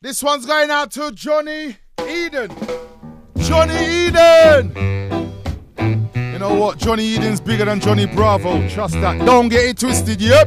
This one's going out to Johnny Eden. Johnny Eden! You know what? Johnny Eden's bigger than Johnny Bravo. Trust that. Don't get it twisted, yep.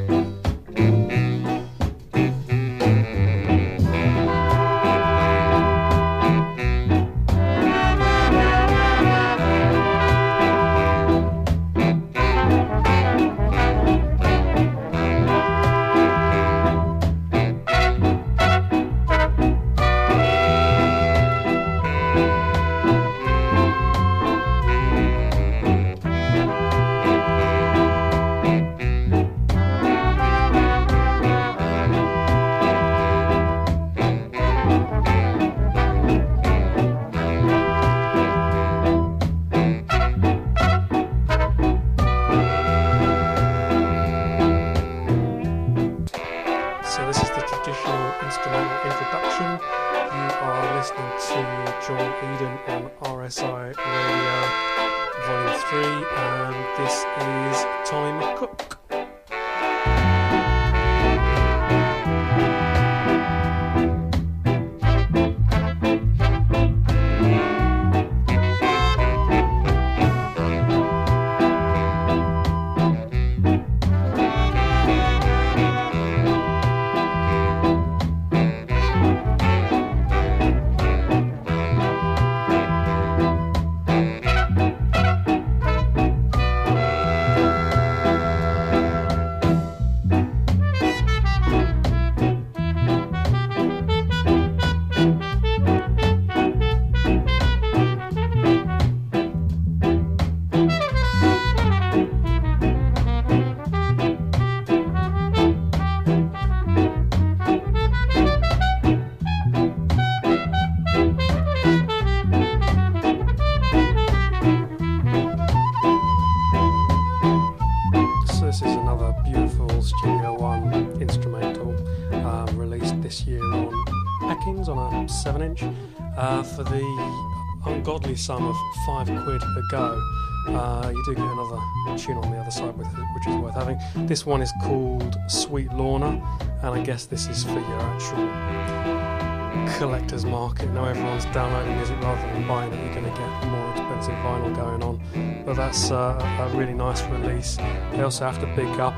For the ungodly sum of £5 a go, you do get another tune on the other side with it, which is worth having. This one is called Sweet Lorna, and I guess this is for your actual collector's market. Now everyone's downloading music rather than buying it, you're going to get more expensive vinyl going on. But that's a really nice release. They also have to pick up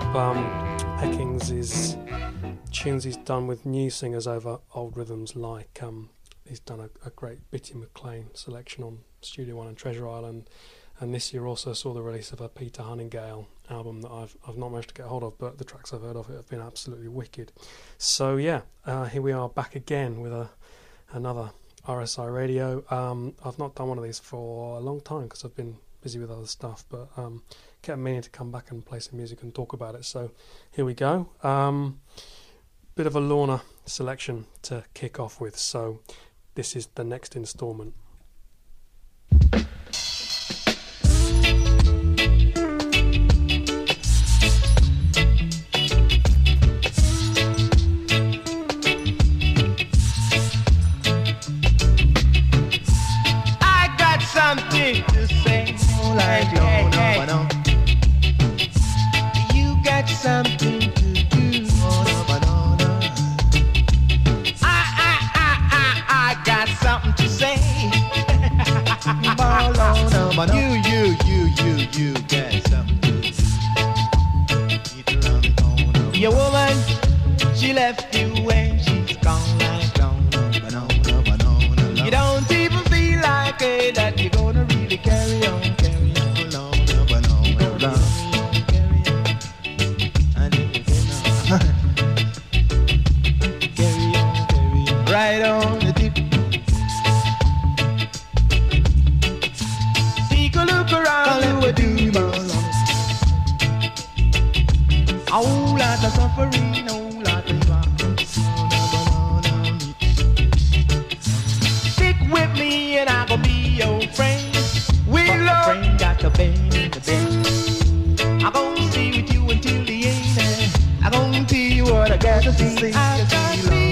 Peckings' tunes he's done with new singers over old rhythms, like he's done a great Bitty McLean selection on Studio One and Treasure Island, and this year also saw the release of a Peter Huntingale album that I've not managed to get hold of, but the tracks I've heard of it have been absolutely wicked. So yeah, here we are back again with another RSI Radio. I've not done one of these for a long time because I've been busy with other stuff, but kept meaning to come back and play some music and talk about it, so here we go. Bit of a Lorna selection to kick off with, so this is the next instalment. I got something to say, oh, like hey, hey, no, hey. You got something to do, oh, no, no, no. I got something to say. You got something to say. Your woman, she left you when she's gone. Like you don't even feel like it, that you're gonna really carry on. Right on the tip. Take a look around, you a demon. A whole lot of suffering, a whole lot of fun. Stick with me and I will be your friend. We but love. My friend got the bend in the bend. I'm gonna stay with you until the end. I'm gonna tell you what I gotta see. I gotta see.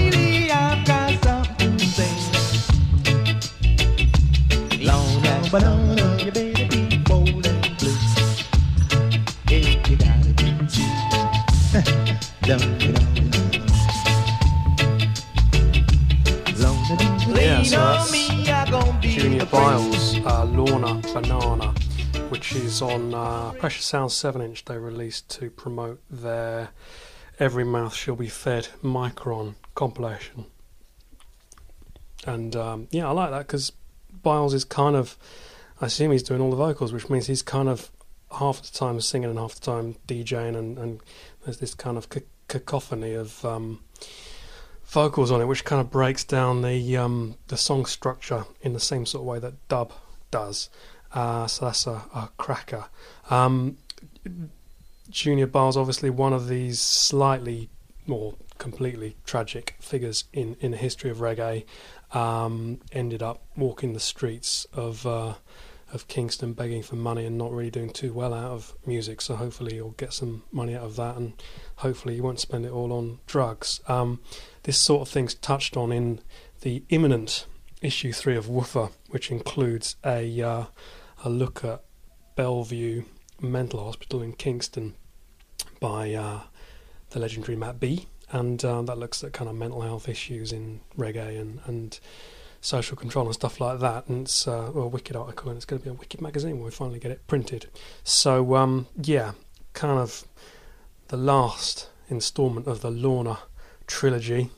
But no, you better be bold and blue. Hey, you gotta be true. Don't you know? Assets, Junior Biles, Lorna Banana, which is on Pressure Sounds 7-inch they released to promote their Every Mouth Shall Be Fed Micron compilation. And yeah, I like that because Biles is kind of, I assume he's doing all the vocals, which means he's kind of half the time singing and half the time DJing, and there's this kind of cacophony of vocals on it, which kind of breaks down the song structure in the same sort of way that dub does. So that's a cracker. Junior Bars, obviously one of these slightly more completely tragic figures in the history of reggae, ended up walking the streets of Kingston begging for money and not really doing too well out of music, so hopefully you'll get some money out of that and hopefully you won't spend it all on drugs. This sort of thing's touched on in the imminent issue 3 of Woofer, which includes a look at Bellevue Mental Hospital in Kingston by the legendary Matt B, and that looks at kind of mental health issues in reggae and social control and stuff like that, and it's a wicked article, and it's going to be a wicked magazine when we finally get it printed. So yeah, kind of the last instalment of the Lorna trilogy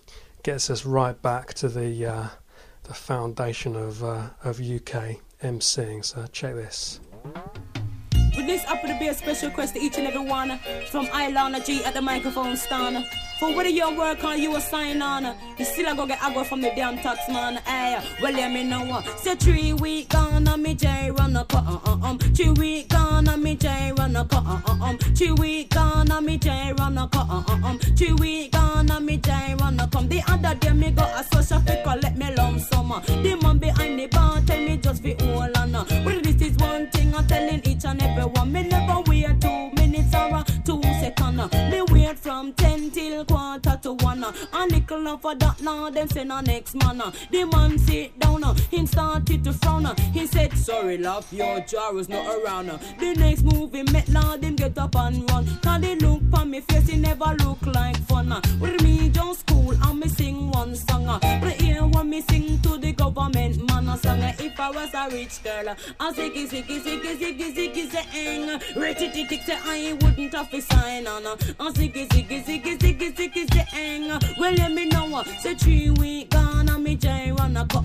gets us right back to the foundation of UK MCing. So check this. With this up it'll be a special request to each and every one from Lorna Gee at the microphone stand. For whether you work on, you a sign on. You still a go get agro from the damn tax man. Hey, well let me know. Say 3 week gone on me J run up 3 week gone on me J run up 3 week gone on me J run up 3 week gone on me J run up. The other day me got a social figure, let me lump summer. The man behind the bar tell me just be all on. Well this is one thing I'm telling each and every one. Me never wait 2 minutes or 2 seconds. Me wait from 10 till 1:45. And little love for that now, them say no next man. The man sit down, him started to frown. He said, sorry love, your jar was not around. The next move he met now, them get up and run. Cause they look for me face, he never look like fun. With me just cool and me sing one song. But here when me sing to the government man a song. If I was a rich girl, I say ziggy hang. Richity tick say I wouldn't have to sign on. I ziggy sick is the hang. Well let me know. Say 3 week gone and me J wanna go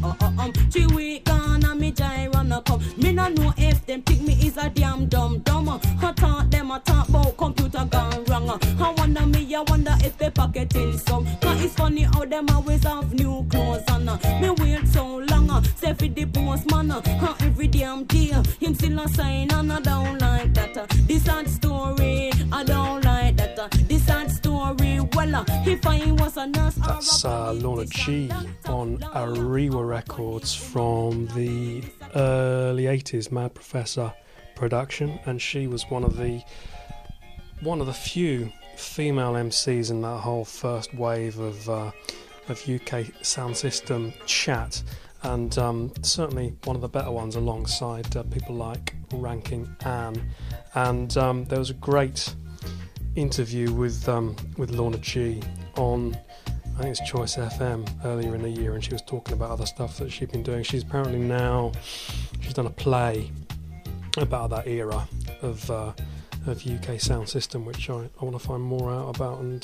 3 week gone and me J wanna come. Me no know if them pick me is a damn dumb. I talk them, I talk about computer gone wrong. I wonder if they pocketing some. Cause it's funny how them always have new clothes on. Me wait so long, say for the postman. Every damn day, him still a sign on. I don't like that. This sad story, I don't like that. This sad story. That's Lorna Gee on Ariwa Records from the early 80s Mad Professor production, and she was one of the few female MCs in that whole first wave of UK sound system chat, and certainly one of the better ones alongside people like Ranking Anne. And there was a great interview with Lorna Gee on, I think it's Choice FM earlier in the year, and she was talking about other stuff that she'd been doing. She's apparently now, she's done a play about that era of UK sound system, which I want to find more out about. And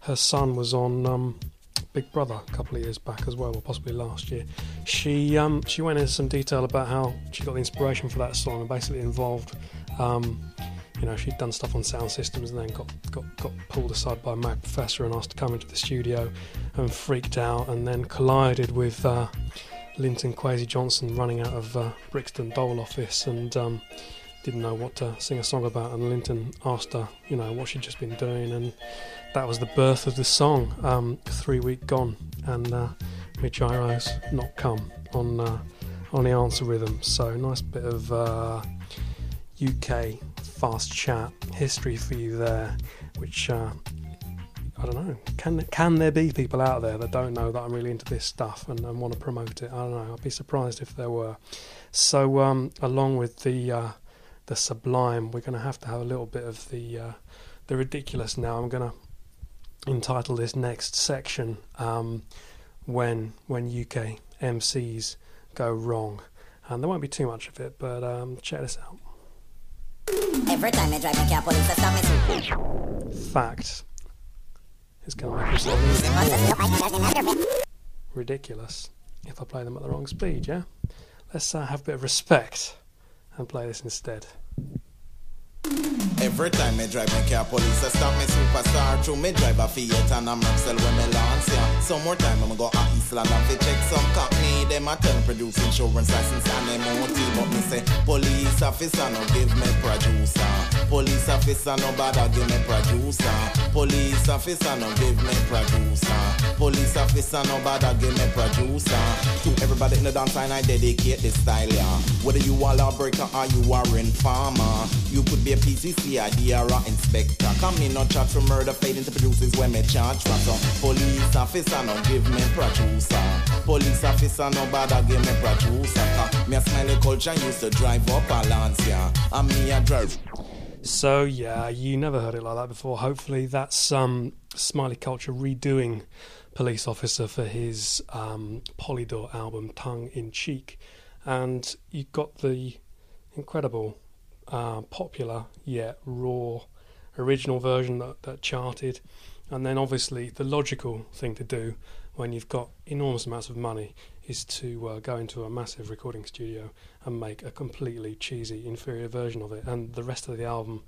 her son was on Big Brother a couple of years back as well, or possibly last year. She went into some detail about how she got the inspiration for that song, and basically involved you know, she'd done stuff on sound systems and then got pulled aside by Mad Professor and asked to come into the studio, and freaked out, and then collided with Linton Kwesi Johnson running out of Brixton Dole office, and didn't know what to sing a song about, and Linton asked her, you know, what she'd just been doing, and that was the birth of the song, 3 week gone, and me gyros not come on the answer rhythm. So nice bit of UK fast chat history for you there, which I don't know, can there be people out there that don't know that I'm really into this stuff and want to promote it? I don't know, I'd be surprised if there were. So along with the sublime, we're going to have a little bit of the ridiculous now. I'm going to entitle this next section When UK MCs go wrong. And there won't be too much of it, but check this out. Every time I drive my car, police stop me. Fact. It's going to make us all ridiculous if I play them at the wrong speed, yeah? Let's have a bit of respect and play this instead. Every time I drive my car, police stop me. Superstar through me drive a Fiat and a Maxell when I launch, yeah. Some more time I'ma go to Iceland and they check some company. Them a tell produce insurance license and MOT. But me say, police officer no give me producer. Police officer no bother give me producer. Police officer no give me producer. Police officer no bother give me producer. To everybody in the downtown I dedicate this style, yeah. Whether you a lawbreaker or you are informer, you could be a PCC DRA inspector. Come in no chat for murder, fading to producers when me charge for so. Police officer no give me producer. Police officer no bother give me producer. Me a smiley culture used to drive up a Lancia, and me a drive. So yeah, you never heard it like that before. Hopefully that's some smiley culture redoing police officer for his Polydor album, Tongue in Cheek, and you got the incredible. Popular yet raw original version that charted, and then obviously the logical thing to do when you've got enormous amounts of money is to go into a massive recording studio and make a completely cheesy inferior version of it, and the rest of the album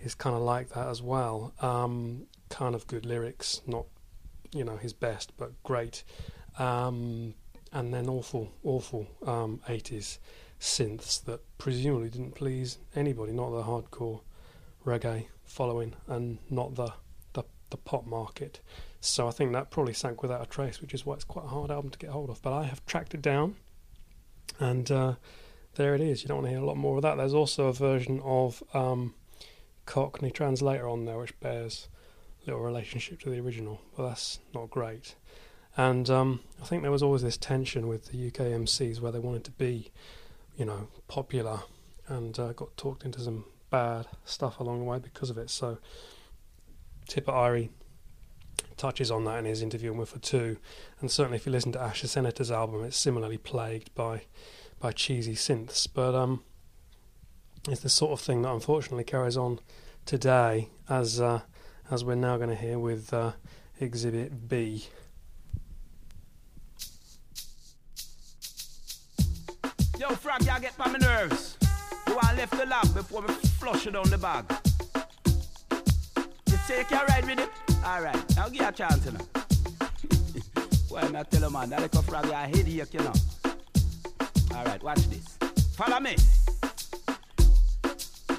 is kind of like that as well. Kind of good lyrics, not his best but great, and then awful 80s synths that presumably didn't please anybody, not the hardcore reggae following and not the pop market. So I think that probably sank without a trace, which is why it's quite a hard album to get hold of. But I have tracked it down, and there it is. You don't want to hear a lot more of that. There's also a version of Cockney Translator on there, which bears little relationship to the original, but that's not great. And I think there was always this tension with the UK MCs where they wanted to be popular, and got talked into some bad stuff along the way because of it. So Tipper Irie touches on that in his interview on Woofer 2, and certainly if you listen to Asher Senator's album, it's similarly plagued by cheesy synths. But it's the sort of thing that unfortunately carries on today, as we're now going to hear with Exhibit B. Yo, Frank, y'all get on my nerves. So I left the lab before me flush it down the bag. You say you can't ride with it? Alright, I'll give you a chance, Why not tell a man, that little frog, I hate here, Alright, watch this. Follow me.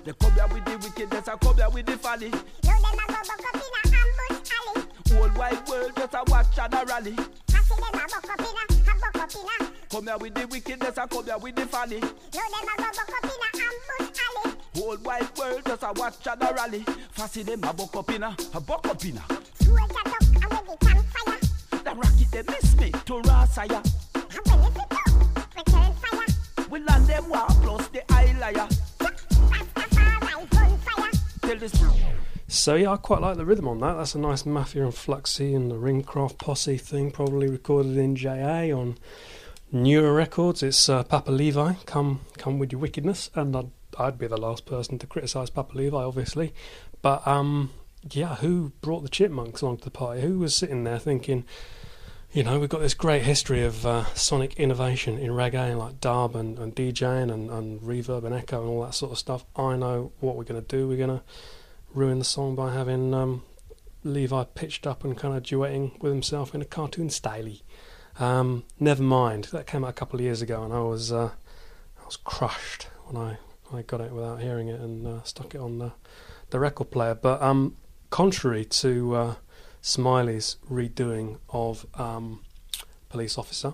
They come here with the wickedness, I come here with the folly. No, they're not going to go in a ambush alley. Whole wide world, just a watch and a rally. I see them a buck up in a buck up in a. Come here with the wickedness, I come here with the folly. No, them a buck up in a ambush alley. Whole wide world just a watch and a rally. Fancy them a buck up in a buck up in a. Swear to duck away the campfire. The rocket they miss me to Rasaya. And when if it up, return fire. We land them war plus the eye liar. Rastafari bonfire. Tell this now. So yeah, I quite like the rhythm on that. That's a nice Mafia and Fluxy and the Ringcraft Posse thing, probably recorded in JA on newer records. It's Papa Levi, come with your wickedness, and I'd be the last person to criticise Papa Levi, obviously, but yeah, who brought the Chipmunks along to the party? Who was sitting there thinking, we've got this great history of sonic innovation in reggae, like dub and DJing and reverb and echo and all that sort of stuff. I know what we're going to do. We're going to ruin the song by having Levi pitched up and kind of duetting with himself in a cartoon styley. Never mind. That came out a couple of years ago, and I was crushed when I got it without hearing it and stuck it on the record player. But contrary to Smiley's redoing of Police Officer,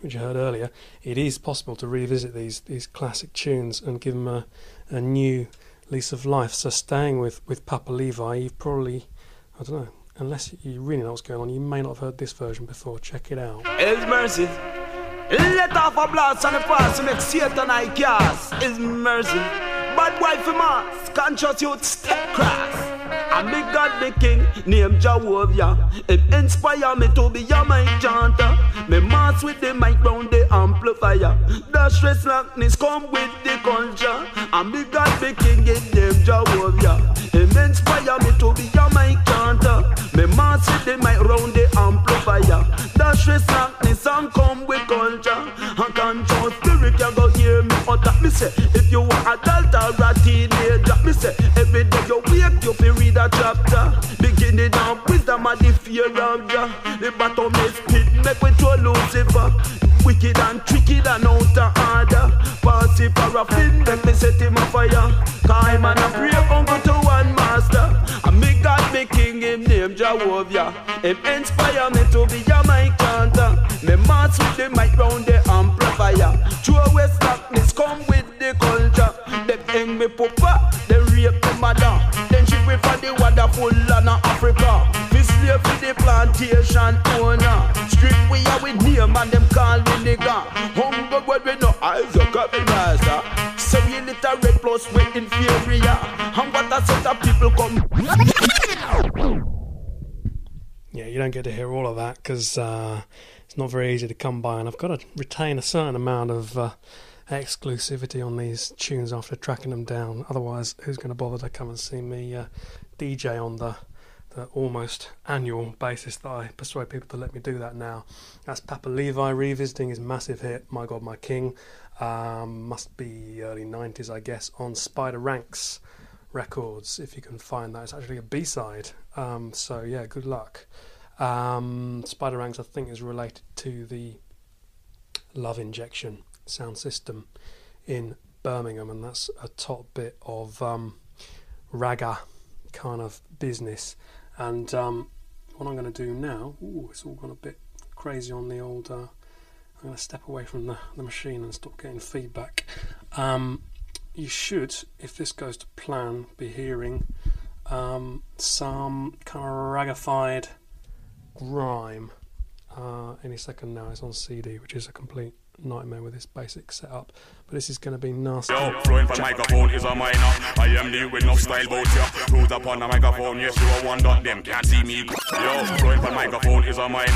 which you heard earlier, it is possible to revisit these classic tunes and give them a new lease of life. So staying with Papa Levi, you've probably, I don't know, unless you really know what's going on, you may not have heard this version before. Check it out. His mercy. Let off a blast on the past to make Satan I cast. His mercy. Bad wife and mass. Conscious youth step cross. And me God the king, name Jehovah. It inspire me to be a mic chanter. Me mass with the mic round the amplifier. The stress slackness come with the culture. And me God the king, it name Jehovah. It inspire me to be a mic chanter. Me mass with the mic round the amplifier. The stress slackness and come with culture. And control spirit, you go hear me utter. Me say, if you are adult or a teenager, me say, every day you wake, you feel read a chapter. Beginning of wisdom and the fear of Jah. The battle may spit, make we throw Lucifer. Wicked and tricky and out of order. Party for a fin, make me set him on fire. Cause him and a prayer uncle to one master. And me God me king, him name Jehovah. Him inspire me to be a mic chanter. Me march with the mic round the amplifier. True West slackness come with the culture. They hang me papa, they rape me mother. Then she pray for the water full on Africa. Slave with the plantation owner. Strip we are with name and them call me nigga. Hunger word with no eyes, you got me master. So we literate plus we inferior. And what a set of people come. Yeah, you don't get to hear all of that because it's not very easy to come by. And I've got to retain a certain amount of exclusivity on these tunes after tracking them down. Otherwise, who's going to bother to come and see me DJ on the almost annual basis that I persuade people to let me do that now. That's Papa Levi revisiting his massive hit, My God, My King. Must be early 90s, I guess, on Spider Ranks Records, if you can find that. It's actually a B-side, so yeah, good luck. Spider Ranks, I think, is related to the Love Injection sound system in Birmingham, and that's a top bit of ragga kind of business. And what I'm going to do now, ooh, it's all gone a bit crazy on the old, I'm going to step away from the machine and stop getting feedback. You should, if this goes to plan, be hearing some kind of raggified grime any second now. It's on CD, which is a complete nightmare with this basic setup, but this is going to be nasty. Yo, flowing from microphone is a minor. I am new with no style boat. Who's up on the microphone? Yes, you are one dot them. Can't see me. Yo, flowing from microphone is a minor.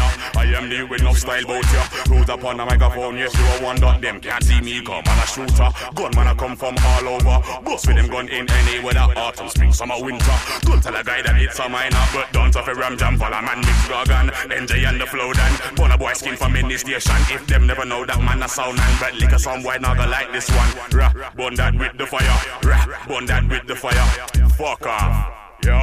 I am new with no style boat. Who's up on the microphone? Yes, you are one dot them. Can't see me. Come on a shooter. Gun man, I come from all over. Books with them gun in any weather. Autumn, spring, summer, winter. Don't tell a guy that it's a minor, but don't have a ram jam for a man mix dragon. NJ and the flow down. Born a boy skin from any station. If them never know that man a sound and bread liquor some white nugger like this one. Rah, burn that with the fire. Rah, burn that with the fire. Fuck off. Yo.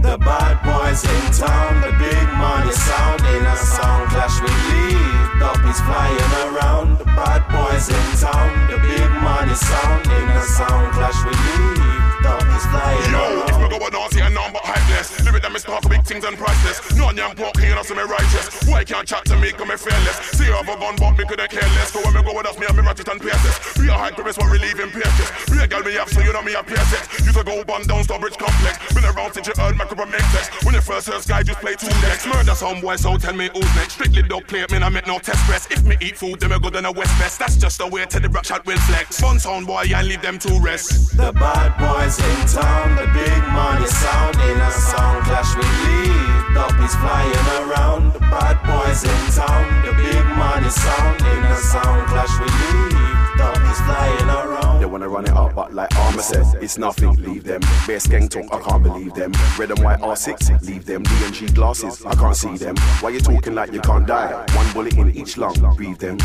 The bad boys in town, the big money sound. In a sound clash we leave, doppies flying around. The bad boys in town, the big money sound. In a sound clash we leave, doppies flying around. Yo, if we go with Nazi and number hypeless, live it and me start for big things and priceless. No young pork here, that's me righteous. Why can't chat to me, cause me fearless. See you have a gun, but me couldn't care less. So when me go with us, me have me ratchet and pierces. We are high purpose, what we leave in pierces. Real girl me up, so you know me a pierces. You to go bun down, stop rich complex. Been around since you heard my when the first heard guy just play two decks. Murder some boy, so tell me who's next. Strictly dog play it, man, I make no test press. If me eat food, then I go down a West Fest. That's just the way to the rap shot will flex. Fun sound boy, and leave them to rest. The bad boys in town, the big money sound. In a sound clash we leave, doppies flying around. The bad boys in town, the big money sound. In a sound clash we leave, doppies flying around. They wanna run it up, but like Armour says, it's nothing, leave them. Bare skeng talk, I can't believe them. Red and white R6, leave them. D&G glasses, I can't see them. Why you talking like you can't die? One bullet in each lung, breathe them.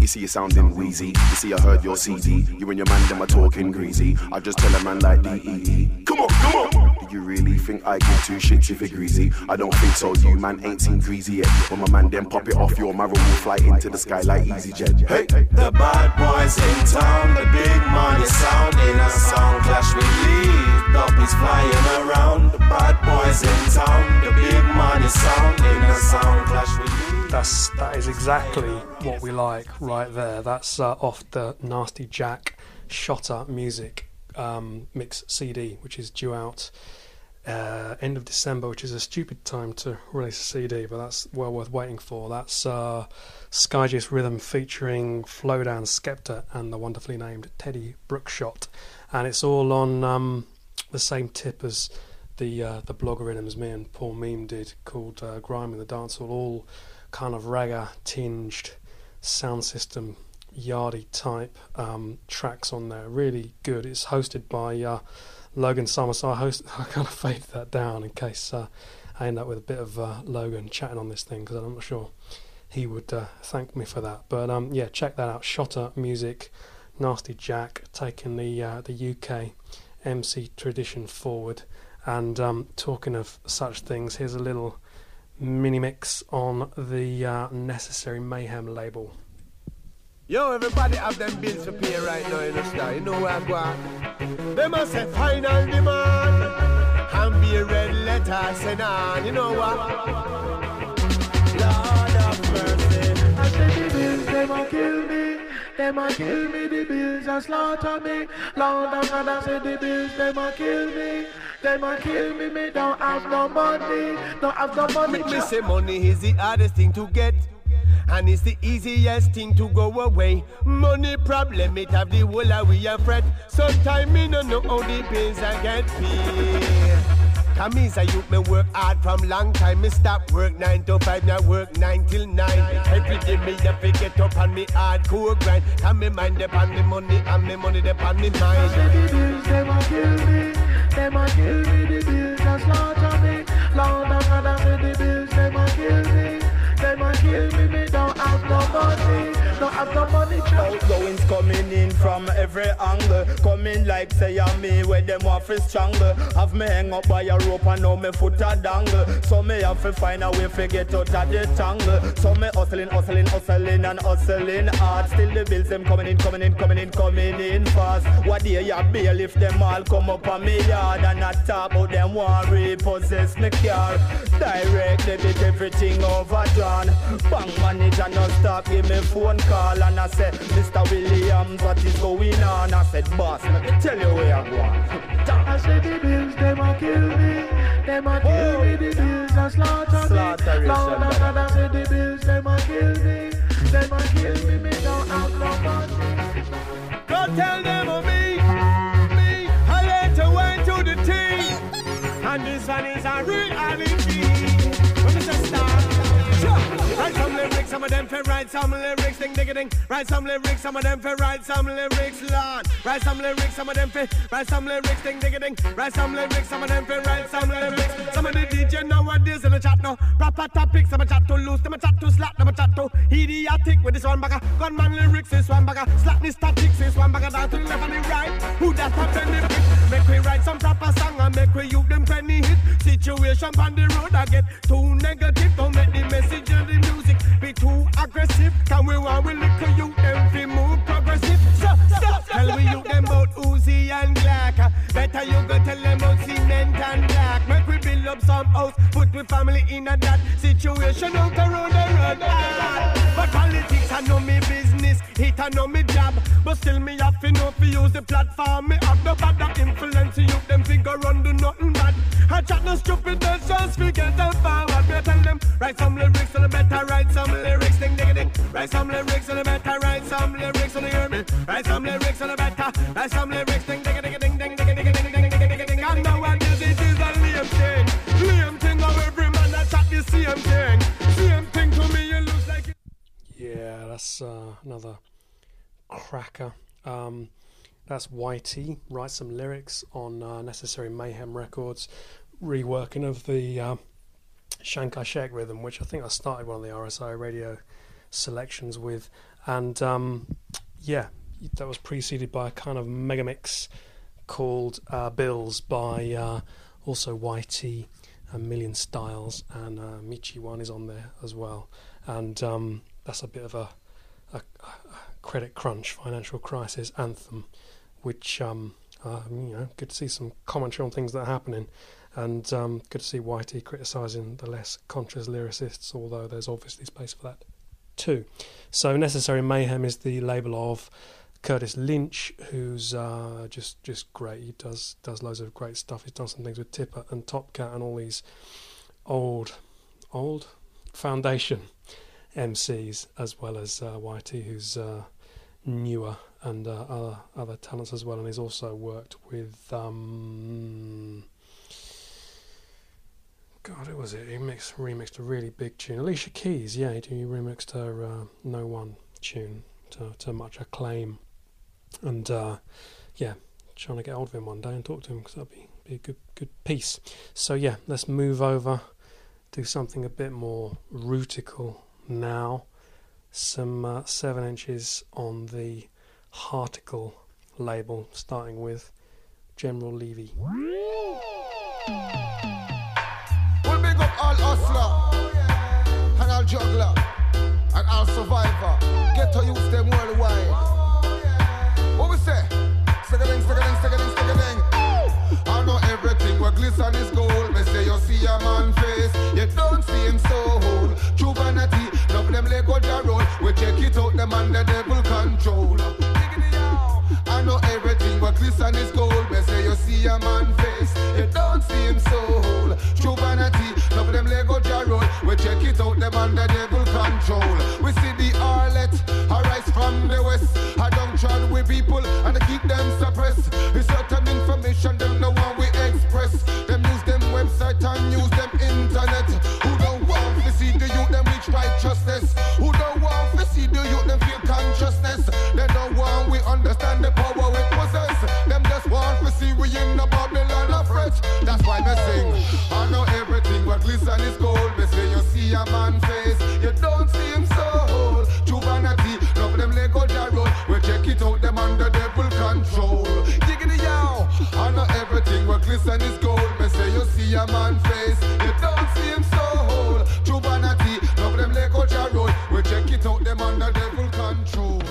You see you sounding wheezy. You see I heard your CD. You and your man them are talking greasy. I just tell a man like D.E.E. Come on, come on. Do you really think I give two shits if it's greasy? I don't think so. You man ain't seen greasy yet. When my man them pop it off, your marrow will fly into the sky like EasyJet. Hey, the bad boys in town, the big money sound. In a sound clash we leave, doppies flying around. The bad boys in town, the big money sound. In a sound clash we leave. That is exactly what we like right there. That's off the Nasty Jack Shotter Music mix CD, which is due out end of December, which is a stupid time to release a CD, but that's well worth waiting for. That's Skyjist Rhythm featuring Flowdown Skepta and the wonderfully named Teddy Brookshot, and it's all on the same tip as the blogger in him, as me and Paul Meme did, called Grime and the Dancehall, all kind of ragga-tinged sound system, yardy-type tracks on there. Really good. It's hosted by Logan Summer, so I kind of faded that down in case I end up with a bit of Logan chatting on this thing, because I'm not sure he would thank me for that. But yeah, check that out. Shotter Music, Nasty Jack, taking the UK MC tradition forward. And talking of such things, here's a little mini mix on the Necessary Mayhem label. Yo, everybody have them bills to pay right now in the star. You know what I'm going? They must say final demand and be a red letter sent on. You know what? Lord of mercy. I say the bills, they must kill me. They ma kill me, the bills a slaughter me. Lord of God, I say the bills, they ma kill me. They ma kill me, me don't have no money. Don't have no money. Me say money is the hardest thing to get, and it's the easiest thing to go away. Money problem, it have the whole of we a fret. Sometimes me no know how the bills I get paid. Come is a youth, me work hard from long time. Me stop work 9 to 5, now work 9 till 9. Every day me have to get up and me hardcore grind. Come me mind upon me money and me money upon me mind. The bills they ma kill me, they ma kill me. The bills a slaughter me. Lord of God, I say the bills they ma kill me, they ma kill me. Me don't have no money. Outgoings coming in from every angle. Coming like say I'm me where them off is strangle. Have me hang up by a rope and now me foot a dangle. So me have to find a way to get out of the tangle. So me hustling hard. Still the bills them coming in fast. What day ya bail if them all come up on me yard and I talk about them want repossess me car. Direct debit everything overdrawn. Bank manager no stop give me phone call and I said, Mr. Williams, what is going on? I said, boss, let me tell you where I'm going. I said, the bills, they ma kill me. They ma kill me, the bills are slaughter me. Lord, I said, the bills, they ma kill me. They ma kill me, me don't have no money. Go tell them of me, I let you went to the tea. And this one is a reality. When it's a star. Write some lyrics, some of them fair, write some lyrics, ding ding ding. Write some lyrics, some of them fair, write some lyrics, Lord. Write some lyrics, some of them fair, write some lyrics, ding ding ding. Write some lyrics, some of them fair, write some lyrics. Some of the DJ nowadays in the chat now. Proper topics, some a chat to loose, some a chat to slap, some a chat to idiotic with this one bagger. Gunman lyrics is one bagger, slapney statics is one bagger, down to the left and the right. Who that have been the bitch? Make we write some proper song and make we use them penny hit. Situation on the road I get too negative, don't make the message. The music be too aggressive. Can we want we lick a youth and be more progressive? Stop. Tell we youth them about Uzi and Black. Better you go tell them about cement and black. Make we build up some house, put we family in a that situation out around the road. But politics I know me business, it I know me job. But still me have to know fi use the platform. Me have no bad that influence you them figure run do nothing bad. I chat no stupid, just forget them forward. Me tell them write some lyrics. So the better write some lyrics, ding ding ding. Write some lyrics, so the better write some lyrics, so you hear me. Write some lyrics, so the better write some lyrics, ding ding ding ding ding ding ding ding ding ding ding ding. And nowadays it is a lame thing of every man that chat the same thing to me. You look like it. Yeah, that's another cracker. That's YT. Write some lyrics on Necessary Mayhem Records, reworking of the. Shankai Shek rhythm, which I think I started one of the RSI radio selections with, and yeah, that was preceded by a kind of mega mix called Bills by also YT, a Million Styles, and Michi One is on there as well, and that's a bit of a credit crunch, financial crisis anthem, which you know, good to see some commentary on things that are happening. And good to see YT criticising the less conscious lyricists, although there's obviously space for that too. So Necessary Mayhem is the label of Curtis Lynch, who's just great. He does loads of great stuff. He's done some things with Tipper and Top Cat and all these old foundation MCs, as well as YT, who's newer, and other talents as well. And he's also worked with God, who was it? He remixed a really big tune. Alicia Keys, yeah, he remixed her No One tune to much acclaim. And yeah, trying to get hold of him one day and talk to him, because that'd be a good piece. So yeah, let's move over, do something a bit more rootical now. Some 7 inches on the Harticle label, starting with General Levy. We'll big up all hustler and all juggler and all survivor. Get to use them worldwide. What we say? Stick-a-ding, stick-a-ding, stick-a-ding, stick-a-ding. I know everything where glisten is gold. They say you see a man face, you don't see him soul. True vanity, love them Lego roll. We check it out, them and the devil control. I know everything but glisten is gold. They say you see a man face, you don't see him soul. True vanity, love them Lego roll. We check it out, them and the devil control. We see the harlot arise from the west. I don't try with people and keep them suppressed. It's certain information them no one we express. Them use them website and use them internet. Who don't want to see the youth them reach righteousness. Who don't want to see the youth them feel consciousness. They don't want we understand the power we possess. Them just want to see we in the Babylon of threats. That's why they sing. I know everything but glisten is gold. They say you see a man face, you don't see him soul. True vanity, love them Lego road. We check it out, them under devil control. Giggity yow. I know everything but glisten is gold. They say you see a man face, you don't see him soul. True vanity, love them Lego road. We check it out, them under devil control.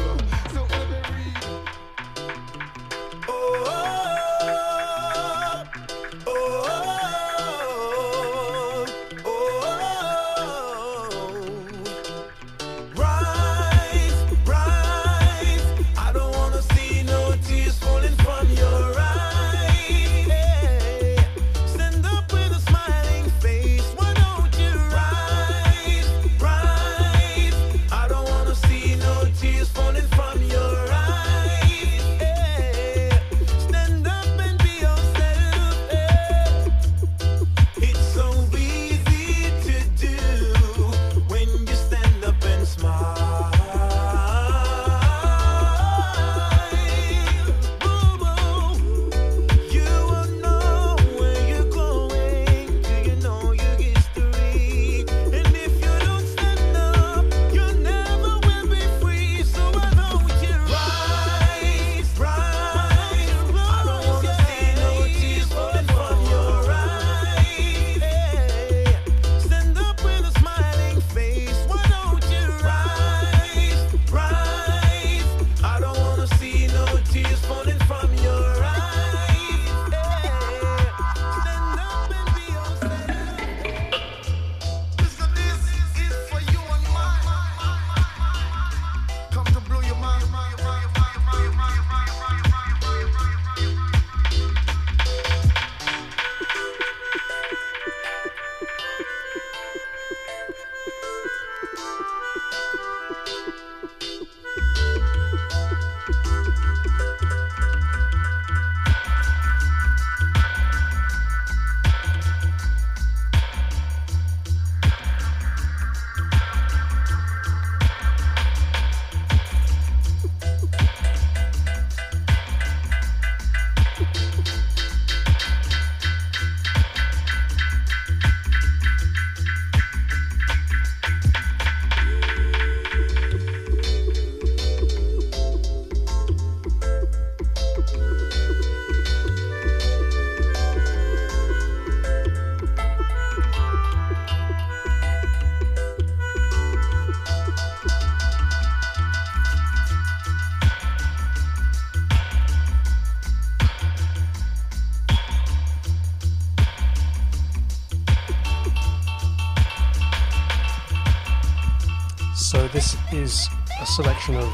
This is a selection of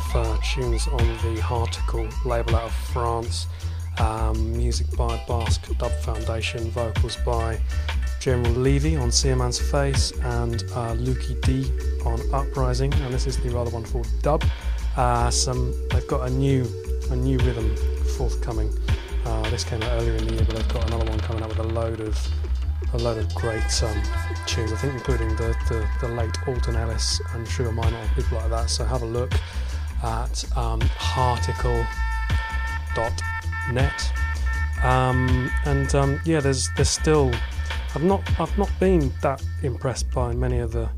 tunes on the Harticle label out of France. Music by Basque Dub Foundation, vocals by General Levy on Seaman's Face and Lukey D on Uprising. And this is the rather wonderful dub. They've got a new rhythm forthcoming. This came out earlier in the year, but they've got another one coming out with a load of a load of great tunes, I think, including the late Alton Ellis and Sugar Minor, people like that. So have a look at Harticle.net. And there's still, I've not been that impressed by many of the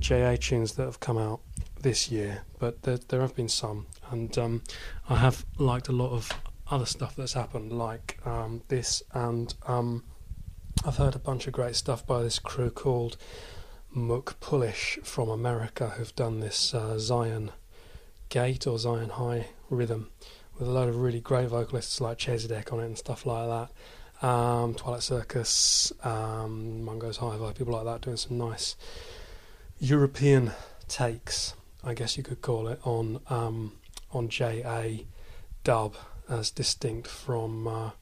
JA tunes that have come out this year, but there have been some, and I have liked a lot of other stuff that's happened, like this, and I've heard a bunch of great stuff by this crew called Mook Pulish from America, who've done this Zion Gate or Zion High rhythm with a load of really great vocalists like Chesedek on it and stuff like that. Twilight Circus, Mungo's Hive, people like that, doing some nice European takes, I guess you could call it, on JA dub, as distinct from the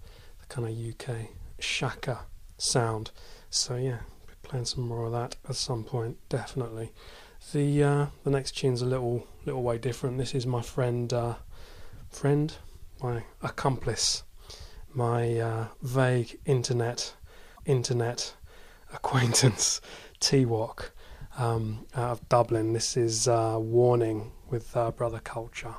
kind of UK shaka sound. So yeah, be playing some more of that at some point, definitely. The next tune's a little way different. This is my friend, my accomplice, my vague internet acquaintance, T-Walk, out of Dublin. This is Warning with Brother Culture.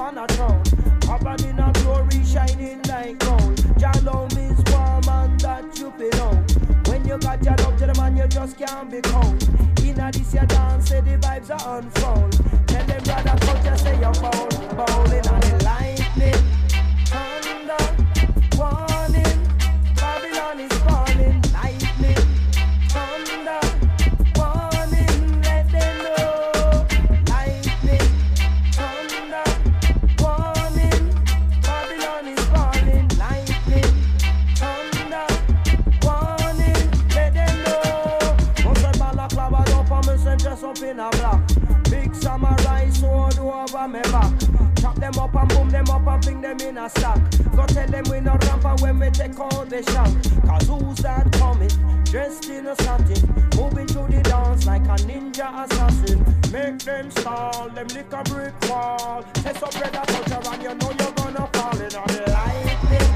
On a throne, covered in a glory shining like gold. Your love is warm and that you belong. When you got your love to the man, you just can't be cold. In a this your dance, say the vibes are unfold. Tell them brother culture, say you're bowling on the lightning, thunder, warning. Babylon is falling, lightning, thunder. In a block, big samurai sword over my back. Chop them up and boom them up and bring them in a stack. Go tell them we no ramp and when we take out the shock. Cause who's that coming? Dressed in a satin, moving through the dance like a ninja assassin. Make them stall, them lick a brick wall. Test up red a culture and you know you're gonna fall in on the lightning,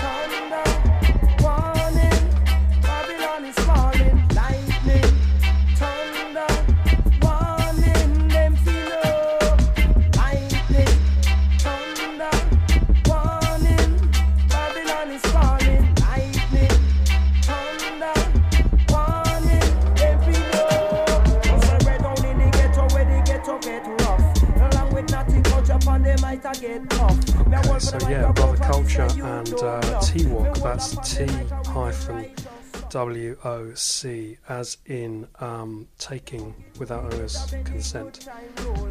thunder, warning. Babylon is falling, lightning, thunder. Okay, so yeah, Brother Culture and T-Walk, that's T-WOC, as in taking without owner's consent,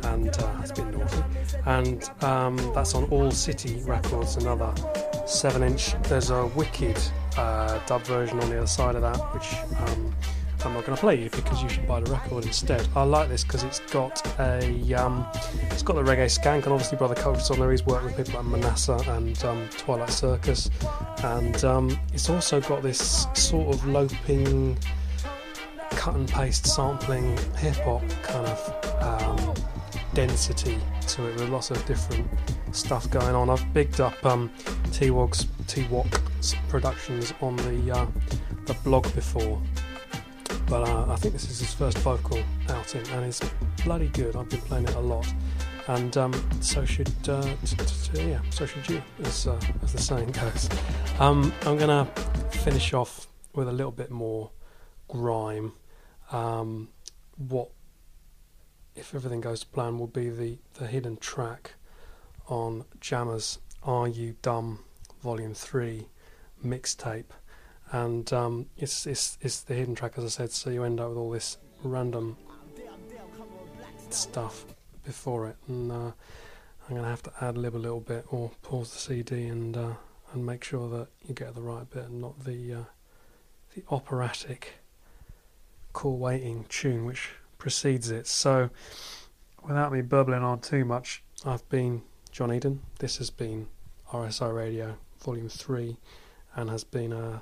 and it's been naughty. And that's on All City Records, another 7-inch. There's a wicked dub version on the other side of that, which I'm not going to play you because you should buy the record instead. I like this because it's got the reggae skank, and obviously Brother Culture's on there. He's worked with people like Manasseh and Twilight Circus, and it's also got this sort of loping, cut and paste sampling hip hop kind of density to it, with lots of different stuff going on. I've bigged up T-Walk's productions on the blog before. But I think this is his first vocal outing, and it's bloody good. I've been playing it a lot, and so should you, as the saying goes. I'm gonna finish off with a little bit more grime. What, if everything goes to plan, will be the hidden track on Jammer's Are You Dumb Volume 3 mixtape. and it's the hidden track, as I said, so you end up with all this random stuff before it, and I'm gonna have to ad-lib a little bit or pause the CD and make sure that you get the right bit and not the the operatic call waiting tune which precedes it. So without me bubbling on too much, I've been John Eden. This has been RSI Radio Volume 3 and has been an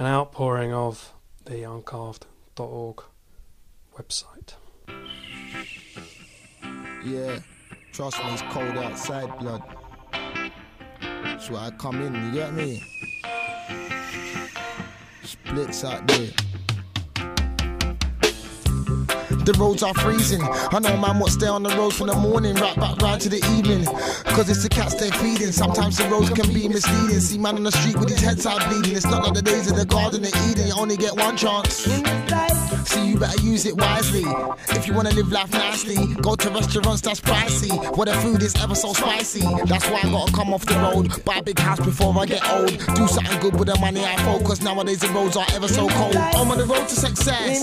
outpouring of the uncarved.org website. Yeah, trust me, it's cold outside, blood. That's why I come in, you get me? Splits out there. The roads are freezing. I know man won't stay on the roads from the morning right back round to the evening, cause it's the cats they're feeding. Sometimes the roads can be misleading. See man on the street with his head side bleeding. It's not like the days of the Garden of Eden. You only get one chance. So you better use it wisely. If you wanna live life nicely, go to restaurants that's pricey, where the food is ever so spicy. That's why I gotta come off the road, buy a big house before I get old, do something good with the money I focus. Nowadays the roads are ever so cold. I'm on the road to success,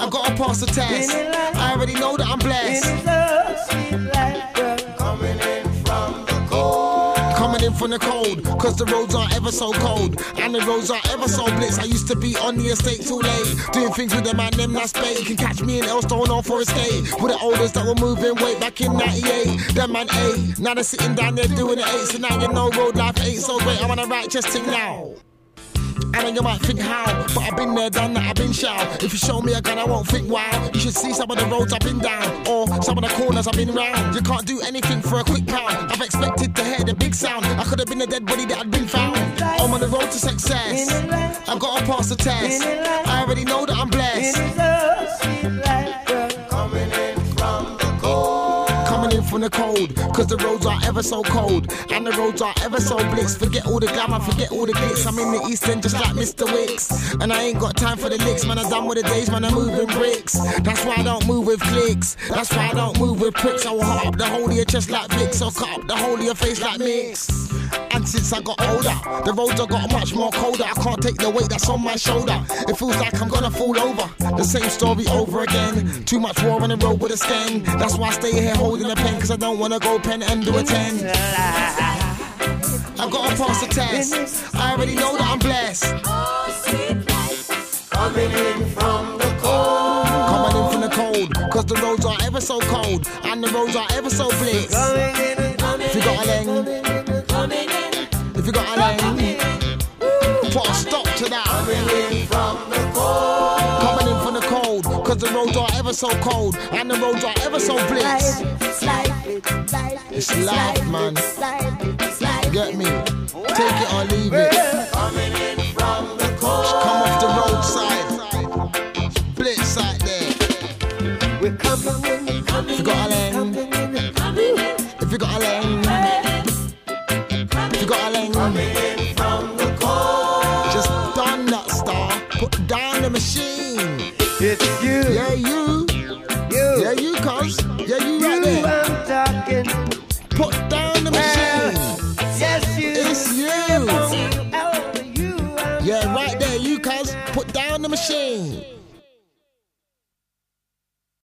I gotta pass the test. I already know that I'm blessed. Coming in from the cold. Coming in from the cold, cause the roads are ever so cold, and the roads are ever so bliss. I used to be on the estate too late, doing things with the man them that's paid. You can catch me in Elstone or Forest Gate, with the olders that were moving weight back in 98. Them man ate, now they're sitting down there doing the eight. So now you know road life ain't so great. I wanna write just ting now. I know you might think how, but I've been there, done that, I've been shout. If you show me a gun, I won't think wow. You should see some of the roads I've been down, or some of the corners I've been round. You can't do anything for a quick pound. I've expected to hear the big sound. I could have been a dead body that had been found. I'm on the road to success, I've got to pass the test. I already know that I'm blessed. Coming in from the cold. Coming in from the cold, cause the roads are ever so cold, and the roads are ever so bliss. Forget all the glamour, forget all the glitz. I'm in the East End just like Mr. Wicks, and I ain't got time for the licks. Man, I'm done with the days, man, I'm moving bricks. That's why I don't move with clicks, that's why I don't move with pricks. I will cut up the whole of your chest like Vicks, or cut up the whole of your face like Mix. And since I got older, the roads have got much more colder. I can't take the weight that's on my shoulder. It feels like I'm gonna fall over, the same story over again. Too much war on the road with a scan. That's why I stay here holding in the pen, cause I don't wanna go pen and do a 10. I've gotta pass the test, I already know that I'm blessed. Coming in from the cold. Coming in from the cold, cause the roads are ever so cold, and the roads are ever so blitz. If you got a leng, if you got a leng, put a stop to that. Coming in from the cold. Coming in from the cold, cause the roads are ever so cold, and the roads are ever so blitz. It's life, man. You get me? Take it or leave it. Coming in from the cold. Just come off the roadside. Blitz out there. We're coming in. If you got a leng. If you got a leng. If you got a leng. Coming in from the cold. Just done that star. Put down the machine. It's you. Yeah, you. You. Yeah, you, cuz. Yeah, you right there. I'm talking. Put down the machine. Yes, you. It's you. Yeah, right there, you, cuz. Put down the machine.